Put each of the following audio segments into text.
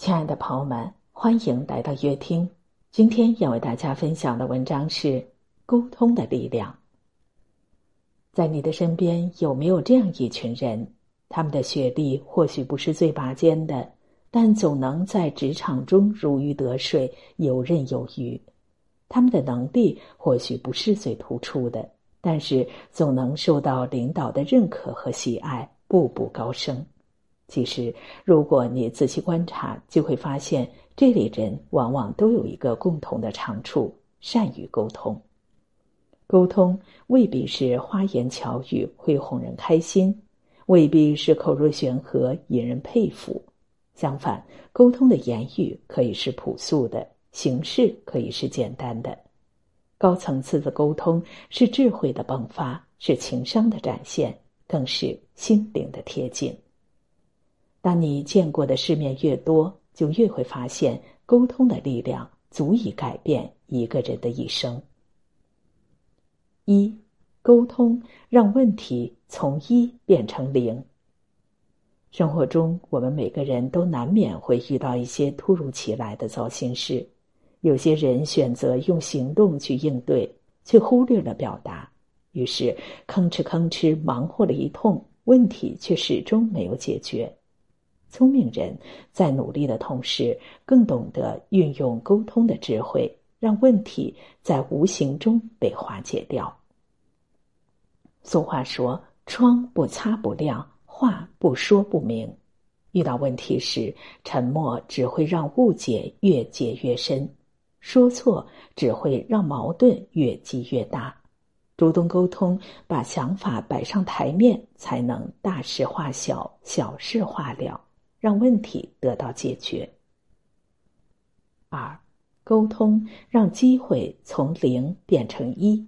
亲爱的朋友们，欢迎来到乐听。今天要为大家分享的文章是沟通的力量。在你的身边有没有这样一群人，他们的学历或许不是最拔尖的，但总能在职场中如鱼得水，游刃有余。他们的能力或许不是最突出的，但是总能受到领导的认可和喜爱，步步高升。其实，如果你仔细观察，就会发现这类人往往都有一个共同的长处：善于沟通。沟通未必是花言巧语会哄人开心，未必是口若悬河引人佩服。相反，沟通的言语可以是朴素的，形式可以是简单的。高层次的沟通是智慧的迸发，是情商的展现，更是心灵的贴近。当你见过的世面越多，就越会发现沟通的力量足以改变一个人的一生。一、沟通让问题从一变成零。生活中，我们每个人都难免会遇到一些突如其来的糟心事，有些人选择用行动去应对，却忽略了表达，于是吭哧吭哧忙活了一通，问题却始终没有解决。聪明人在努力的同时，更懂得运用沟通的智慧，让问题在无形中被化解掉。俗话说，窗不擦不亮，话不说不明。遇到问题时，沉默只会让误解越结越深，说错只会让矛盾越积越大。主动沟通，把想法摆上台面，才能大事化小，小事化了，让问题得到解决。二、沟通让机会从零变成一。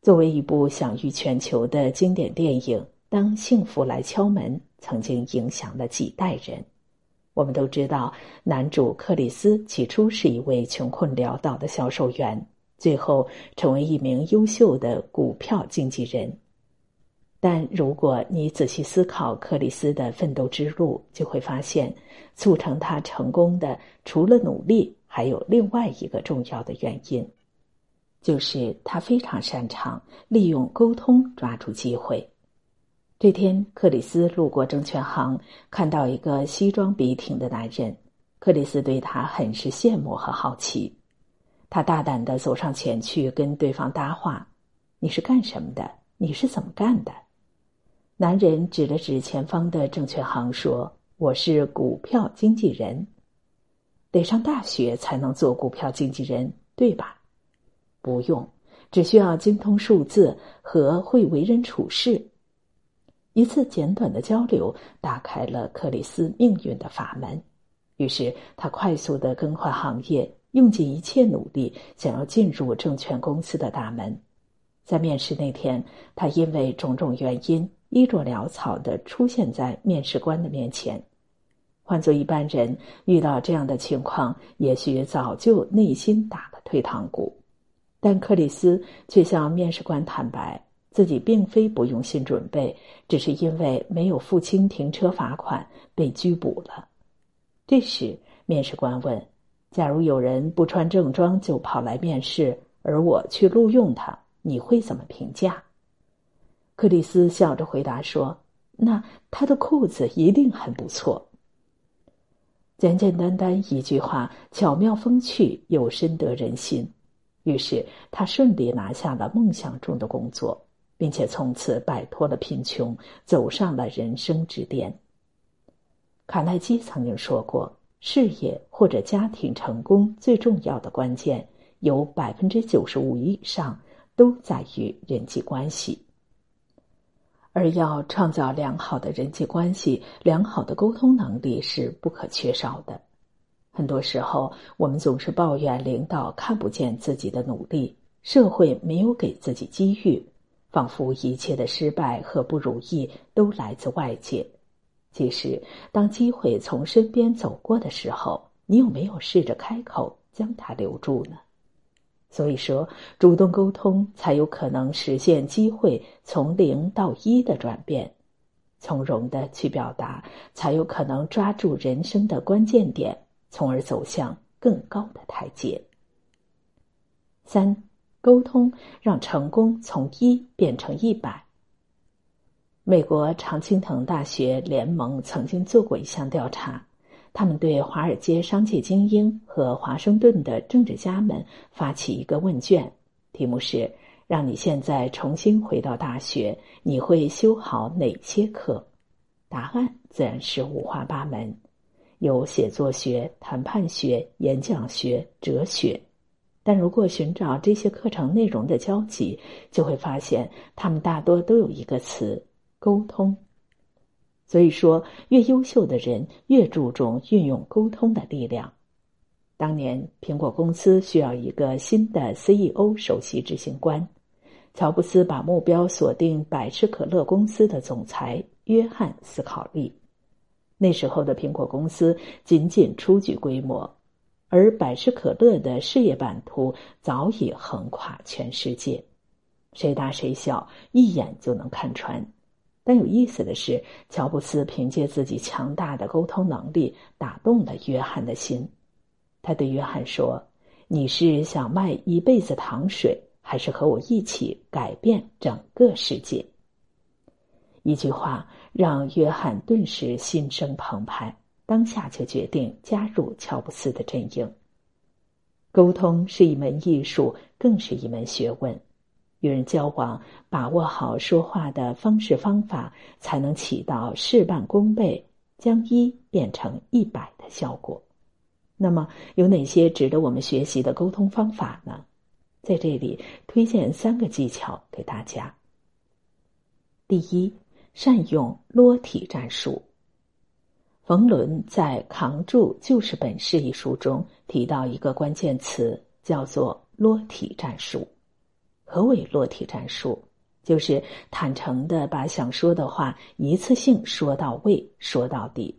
作为一部享誉全球的经典电影《当幸福来敲门》，曾经影响了几代人。我们都知道，男主克里斯起初是一位穷困潦倒的销售员，最后成为一名优秀的股票经纪人。但如果你仔细思考克里斯的奋斗之路，就会发现促成他成功的除了努力，还有另外一个重要的原因，就是他非常擅长利用沟通抓住机会。这天，克里斯路过证券行，看到一个西装笔挺的男人，克里斯对他很是羡慕和好奇。他大胆地走上前去跟对方搭话：“你是干什么的？你是怎么干的？”男人指了指前方的证券行说：“我是股票经纪人。得上大学才能做股票经纪人，对吧？”“不用，只需要精通数字和会为人处事。”一次简短的交流打开了克里斯命运的法门，于是他快速地更换行业，用尽一切努力想要进入证券公司的大门。在面试那天，他因为种种原因衣着潦草地出现在面试官的面前。换做一般人，遇到这样的情况也许早就内心打了退堂鼓，但克里斯却向面试官坦白，自己并非不用心准备，只是因为没有付清停车罚款被拘捕了。这时面试官问：“假如有人不穿正装就跑来面试，而我去录用他，你会怎么评价？”克里斯笑着回答说：“那他的裤子一定很不错。”简简单单一句话，巧妙风趣又深得人心。于是他顺利拿下了梦想中的工作，并且从此摆脱了贫穷，走上了人生之巅。卡耐基曾经说过，事业或者家庭成功最重要的关键，有 95% 以上都在于人际关系。而要创造良好的人际关系，良好的沟通能力是不可缺少的。很多时候，我们总是抱怨领导看不见自己的努力，社会没有给自己机遇，仿佛一切的失败和不如意都来自外界。其实，当机会从身边走过的时候，你有没有试着开口将它留住呢？所以说，主动沟通才有可能实现机会从零到一的转变。从容地去表达，才有可能抓住人生的关键点，从而走向更高的台阶。3. 沟通让成功从1变成100。美国常青藤大学联盟曾经做过一项调查，他们对华尔街商界精英和华盛顿的政治家们发起一个问卷，题目是：让你现在重新回到大学，你会修好哪些课？答案自然是五花八门，有写作学、谈判学、演讲学、哲学。但如果寻找这些课程内容的交集，就会发现他们大多都有一个词：沟通。所以说，越优秀的人越注重运用沟通的力量。当年苹果公司需要一个新的 CEO 首席执行官，乔布斯把目标锁定百事可乐公司的总裁约翰·斯考利。那时候的苹果公司仅仅初具规模，而百事可乐的事业版图早已横跨全世界，谁大谁小一眼就能看穿。但有意思的是，乔布斯凭借自己强大的沟通能力打动了约翰的心。他对约翰说：你是想卖一辈子糖水，还是和我一起改变整个世界？一句话让约翰顿时心生澎湃，当下就决定加入乔布斯的阵营。沟通是一门艺术，更是一门学问。与人交往，把握好说话的方式方法，才能起到事半功倍，将1变成100的效果。那么，有哪些值得我们学习的沟通方法呢？在这里推荐3个技巧给大家。第一，善用裸体战术。冯仑在《扛住就是本事》一书中提到一个关键词，叫做裸体战术。何为裸体战术？就是坦诚地把想说的话一次性说到位，说到底。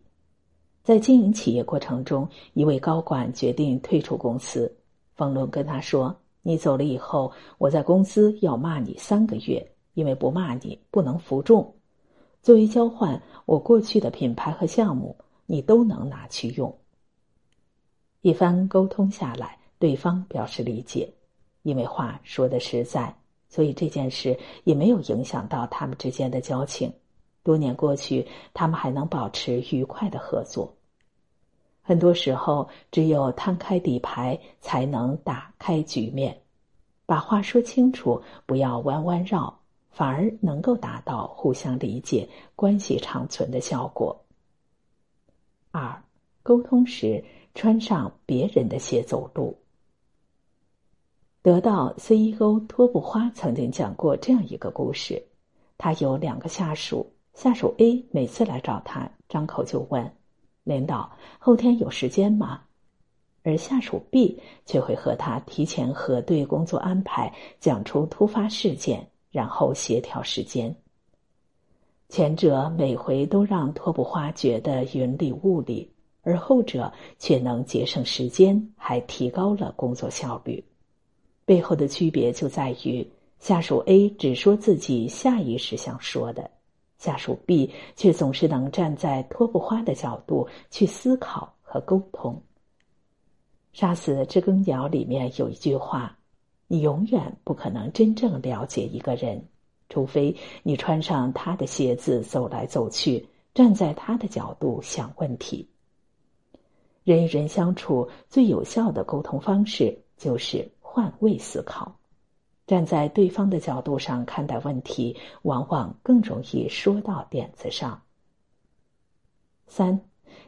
在经营企业过程中，一位高管决定退出公司，冯仑跟他说：你走了以后，我在公司要骂你3个月，因为不骂你不能服众。作为交换，我过去的品牌和项目你都能拿去用。一番沟通下来，对方表示理解，因为话说的实在，所以这件事也没有影响到他们之间的交情。多年过去，他们还能保持愉快的合作。很多时候，只有摊开底牌，才能打开局面。把话说清楚，不要弯弯绕，反而能够达到互相理解、关系长存的效果。2. 沟通时穿上别人的鞋走路。得到 CEO 托布花曾经讲过这样一个故事，他有2个下属，下属 A 每次来找他，张口就问：领导，后天有时间吗？而下属 B 却会和他提前核对工作安排，讲出突发事件，然后协调时间。前者每回都让托布花觉得云里雾里，而后者却能节省时间，还提高了工作效率。背后的区别就在于，下属 A 只说自己下意识想说的，下属 B 却总是能站在托布花的角度去思考和沟通。杀死知更鸟里面有一句话：你永远不可能真正了解一个人，除非你穿上他的鞋子走来走去，站在他的角度想问题。人与人相处最有效的沟通方式就是换位思考，站在对方的角度上看待问题，往往更容易说到点子上。3.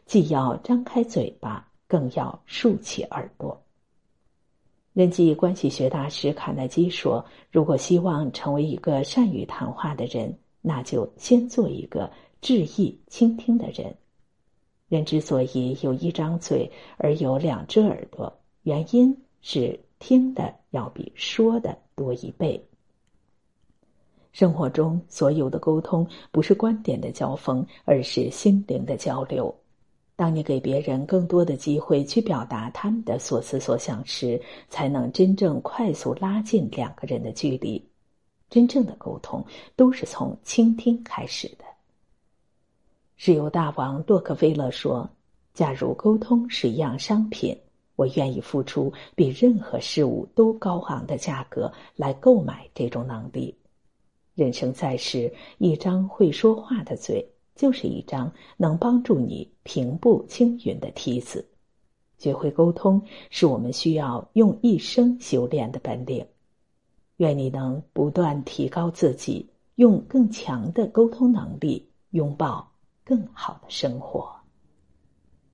既要张开嘴巴，更要竖起耳朵。人际关系学大师卡耐基说，如果希望成为一个善于谈话的人，那就先做一个致意倾听的人。人之所以有一张嘴而有2只耳朵，原因是听的要比说的多1倍。生活中所有的沟通不是观点的交锋，而是心灵的交流。当你给别人更多的机会去表达他们的所思所想时，才能真正快速拉近2个人的距离。真正的沟通都是从倾听开始的。石油大王洛克菲勒说，假如沟通是一样商品，我愿意付出比任何事物都高昂的价格来购买这种能力。人生在世，一张会说话的嘴，就是一张能帮助你平步青云的梯子。学会沟通是我们需要用一生修炼的本领。愿你能不断提高自己，用更强的沟通能力，拥抱更好的生活。